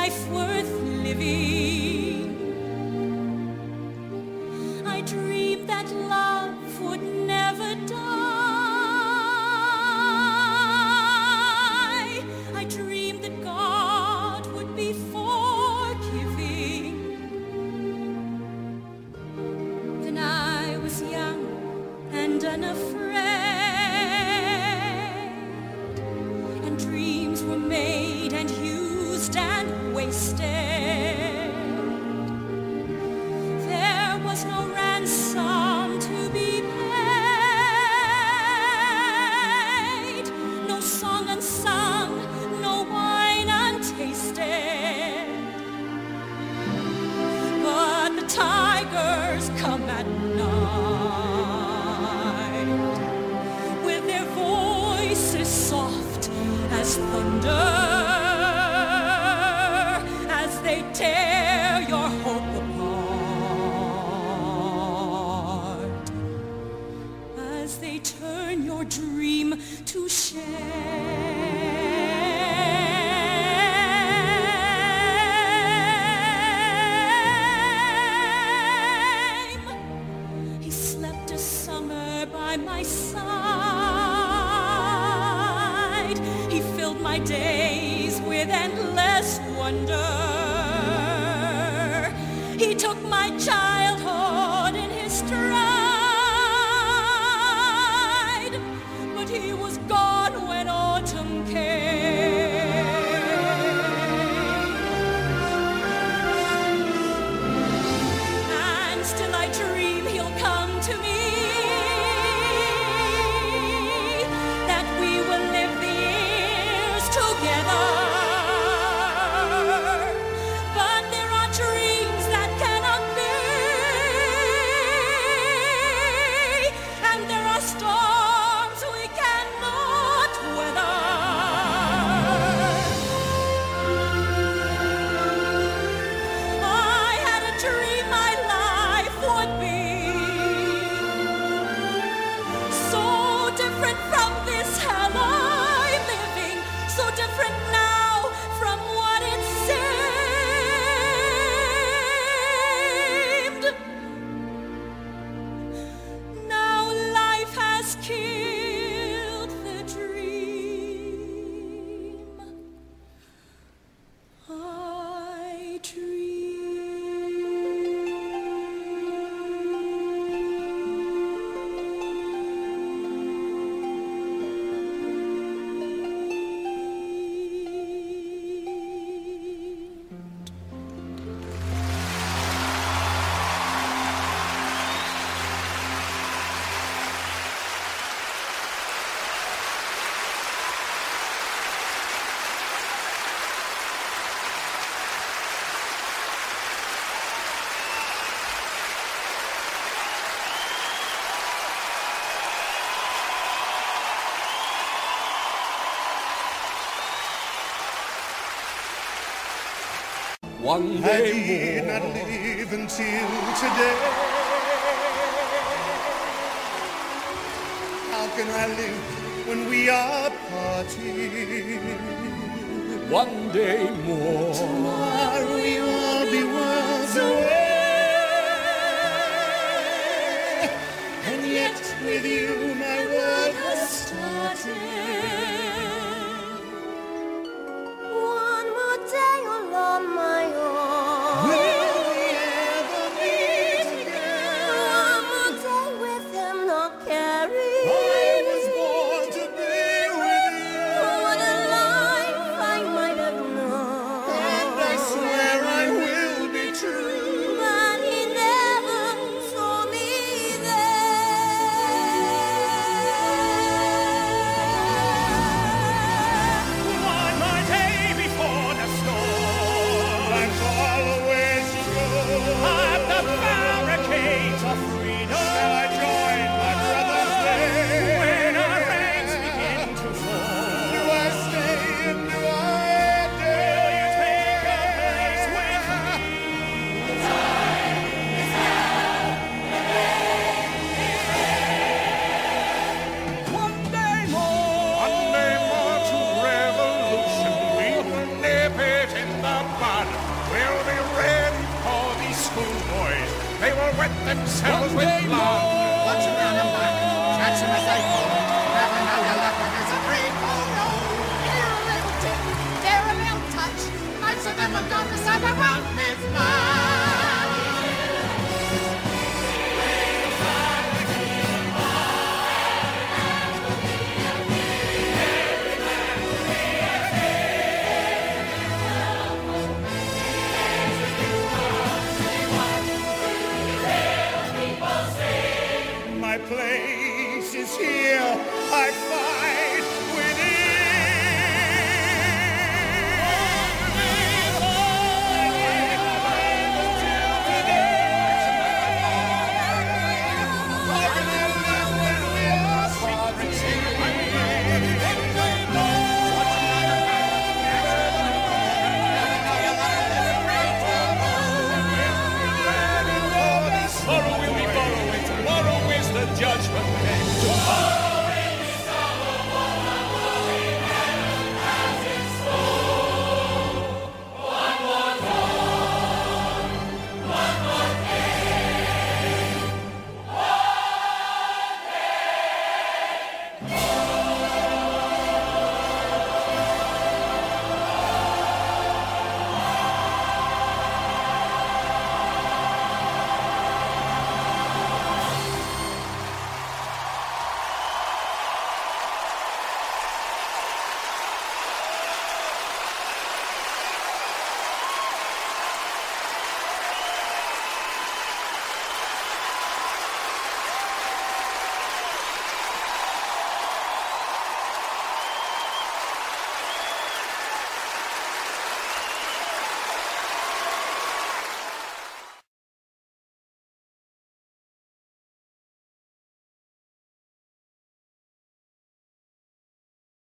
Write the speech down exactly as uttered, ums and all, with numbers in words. Life worth living. I dreamed that love would never die. I dreamed that God would be forgiving. Then I was young and unafraid, and dreams were made and used and wasted. There was no ransom to be paid, no song unsung, no wine untasted. But the tigers come at night with their voices soft as thunder. They tear your hope apart as they turn your dream to shame. He slept a summer by my side. He filled my days with endless wonder. He took my childhood in his stride, but he was gone when autumn came. And still I dream he'll come to me, that we will live the years together. Storms we cannot weather. I had a dream my life would be so different from this hell I'm living, so different now from what it seemed. Now life has killed. One day I did more. Not live until today. How can I live when we are parted? One day more. Tomorrow we will be worlds away. And yet with you my world has started. Swear I will be true, but he never saw me there. wet themselves with blood. What's the matter, Mike? Catch him as I fall. Have another look at his dream. Oh, no. They're a little tip. They're a little touch. Most of them have gone to say they won't miss much. Place is here, I fight